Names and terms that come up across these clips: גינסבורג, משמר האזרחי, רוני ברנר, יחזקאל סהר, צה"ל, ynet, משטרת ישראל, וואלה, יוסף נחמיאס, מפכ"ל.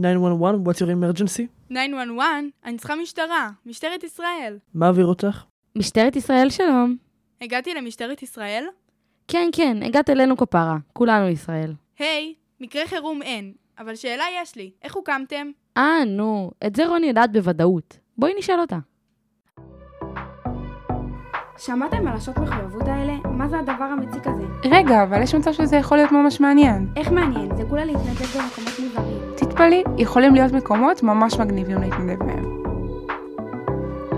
911, what's your emergency? 911, אני צריכה משטרה, משטרת ישראל. מה העביר אותך? משטרת ישראל, שלום. הגעתי למשטרת ישראל? כן, כן, הגעת אלינו כפרה, כולנו ישראל. היי, מקרה חירום אין, אבל שאלה יש לי, איך הוקמתם? נו, את זה רוני יודעת בוודאות. בואי נשאל אותה. שמעתם על השוט מחויבות האלה? מה זה הדבר המציק הזה? רגע, אבל יש מצב שזה יכול להיות ממש מעניין. איך מעניין? זה כולה להתנדב במקומות מוזרים. תתפלאי, יכולים להיות מקומות ממש מגניבים להתנדב מהם.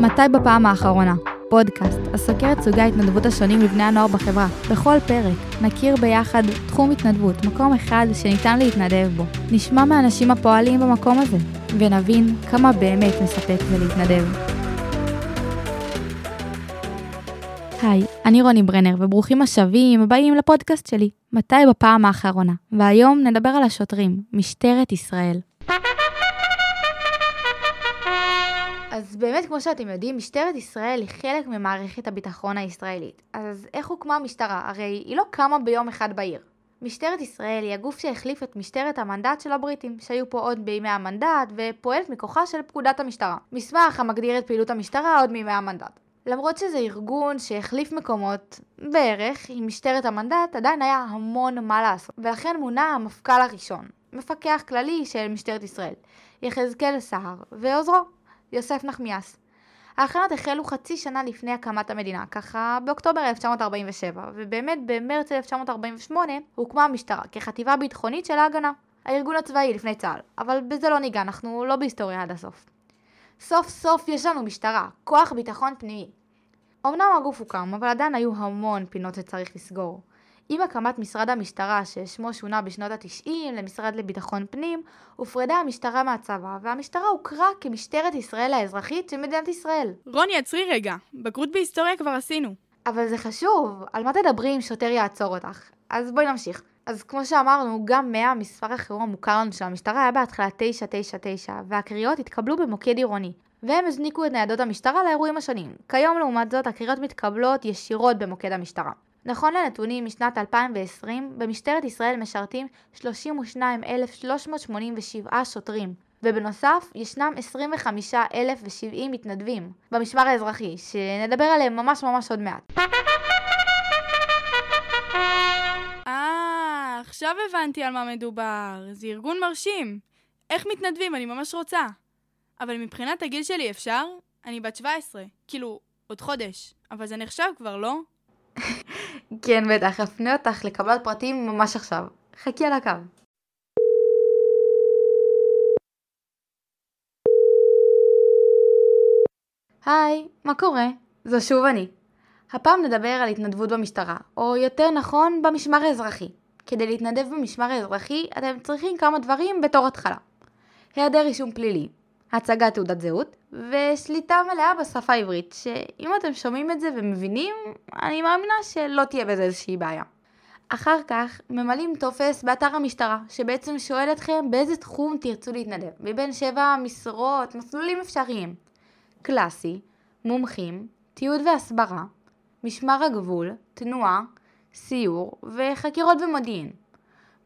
מתי בפעם האחרונה? פודקאסט, הסוקר את סוגי ההתנדבות השונים לבני הנוער בחברה. בכל פרק נכיר ביחד תחום התנדבות, מקום אחד שניתן להתנדב בו. נשמע מהאנשים הפועלים במקום הזה, ונבין כמה באמת מספק ולהתנדב. היי, אני רוני ברנר, וברוכים השבים הבאים לפודקאסט שלי, מתי בפעם האחרונה. והיום נדבר על השוטרים, משטרת ישראל. אז באמת, כמו שאתם יודעים, משטרת ישראל היא חלק ממערכת הביטחון הישראלית. אז איך הוקמה המשטרה? הרי היא לא קמה ביום אחד בעיר. משטרת ישראל היא הגוף שהחליף את משטרת המנדט של הבריטים, שהיו פה עוד בימי המנדט, ופועלת מכוחה של פקודת המשטרה. מסמך המגדיר את פעילות המשטרה עוד מימי המנדט. למרות שזה ארגון שהחליף מקומות בערך, עם משטרת המנדט עדיין היה המון מה לעשות, ולכן מונה המפכ"ל הראשון, מפקח כללי של משטרת ישראל, יחזקאל סהר, ועוזרו, יוסף נחמיאס. ההכנות החלו חצי שנה לפני הקמת המדינה, ככה באוקטובר 1947, ובאמת במרץ 1948 הוקמה המשטרה כחטיבה ביטחונית של ההגנה, הארגון הצבאי לפני צה"ל, אבל בזה לא ניגע, אנחנו לא בהיסטוריה עד הסוף. סוף סוף יש לנו משטרה, כוח ביטחון פנימי. אמנם הגוף הוקם, אבל עדיין היו המון פינות שצריך לסגור. עם הקמת משרד המשטרה ששמו שונה בשנות ה-90 למשרד לביטחון פנים, הופרדה המשטרה מהצבא, והמשטרה הוכרה כמשטרת ישראל האזרחית של מדינת ישראל. רוני, עצרי רגע, בגרות בהיסטוריה כבר עשינו. אבל זה חשוב, על מה תדברי אם שוטר יעצור אותך? אז בואי נמשיך. אז כמו שאמרנו, גם 100 מספר החירום המוכר לנו של המשטרה היה בהתחלה 999, והקריאות התקבלו במוקד עירוני, והם הזניקו את ניידות המשטרה לאירועים השונים. כיום לעומת זאת, הקריאות מתקבלות ישירות במוקד המשטרה. נכון לנתונים משנת 2020, במשטרת ישראל משרתים 32,387 שוטרים, ובנוסף ישנם 25,070 מתנדבים במשמר האזרחי, שנדבר עליהם ממש ממש עוד מעט. עכשיו הבנתי על מה מדובר, זה ארגון מרשים. איך מתנדבים? אני ממש רוצה. אבל מבחינת הגיל שלי אפשר? אני בת 17, כאילו עוד חודש, אבל זה נחשב כבר, לא? כן בטח, אפנה אותך לקבלת פרטים ממש עכשיו. חכי על הקו. היי, מה קורה? זו שוב אני. הפעם נדבר על התנדבות במשטרה, או יותר נכון במשמר האזרחי. כדי להתנדב במשמר האזרחי, אתם צריכים כמה דברים בתור התחלה. היעדר רישום פלילי, הצגת תעודת זהות, ושליטה מלאה בשפה העברית, שאם אתם שומעים את זה ומבינים, אני מאמינה שלא תהיה בזה איזושהי בעיה. אחר כך, ממלאים טופס באתר המשטרה, שבעצם שואל אתכם באיזה תחום תרצו להתנדב, מבין 7 משרות, מסלולים אפשריים. קלאסי, מומחים, תיעוד והסברה, משמר הגבול, תנועה, סיור וחקירות ומודיעין.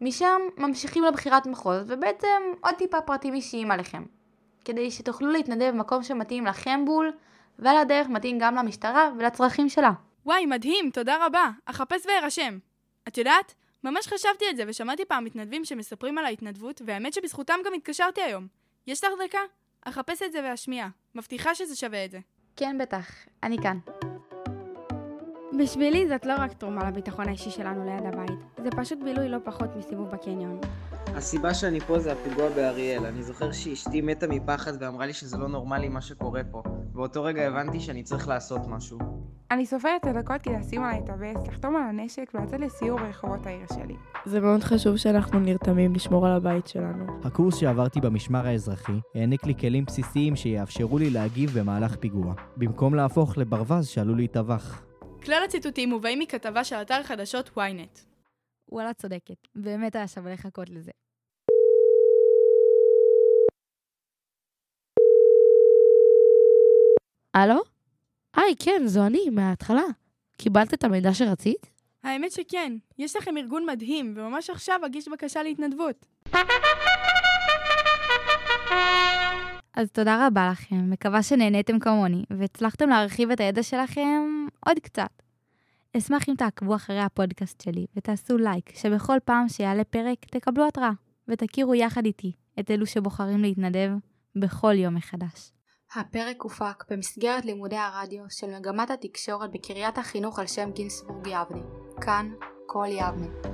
משם ממשיכים לבחירת מחוז ובעצם עוד טיפה פרטים אישיים עליכם. כדי שתוכלו להתנדב במקום שמתאים לכם בול ועל הדרך מתאים גם למשטרה ולצרכים שלה. וואי מדהים, תודה רבה, אחפש והירשם. את יודעת? ממש חשבתי את זה ושמעתי פעם מתנדבים שמספרים על ההתנדבות והאמת שבזכותם גם התקשרתי היום. יש לך דקה? אחפש את זה והשמיע. מבטיחה שזה שווה את זה. כן בטח, אני כאן. בשבילי זאת לא רק תרומה לביטחון האישי שלנו ליד הבית, זה פשוט בילוי לא פחות מסיבוב בקניון. הסיבה שאני פה זה הפיגוע באריאל, אני זוכר שאשתי מתה מפחד ואמרה לי שזה לא נורמלי מה שקורה פה, באותו רגע הבנתי שאני צריך לעשות משהו. אני סופרת את הדקות כדי לשים עליי את הבס, לחתום על הנשק ולצאת לסיור ברחובות העיר שלי. זה מאוד חשוב שאנחנו נרתמים לשמור על הבית שלנו. הקורס שעברתי במשמר האזרחי העניק לי כלים בסיסיים שיאפשרו לי להגיב במהלך פיגוע, במקום להפוך לברווז שעלול להיטבח. כלל הציטוטים מובאים מכתבה של אתר חדשות ynet. וואלה צודקת, באמת היה שווה לחכות לזה. הלו? כן, זו אני, מההתחלה. קיבלת את המידע שרצית? האמת שכן, יש לכם ארגון מדהים, וממש עכשיו אגיש בקשה להתנדבות. אז תודה רבה לכם, מקווה שנהניתם כמוני, והצלחתם להרחיב את הידע שלכם עוד קצת. אשמח אם תעקבו אחרי הפודקאסט שלי, ותעשו לייק, שבכל פעם שיעלה פרק תקבלו התראה, ותכירו יחד איתי את אלו שבוחרים להתנדב בכל יום מחדש. הפרק הופק במסגרת לימודי הרדיו של מגמת התקשורת בקריית החינוך על שם גינסבורג יבני. כאן, כל יבני.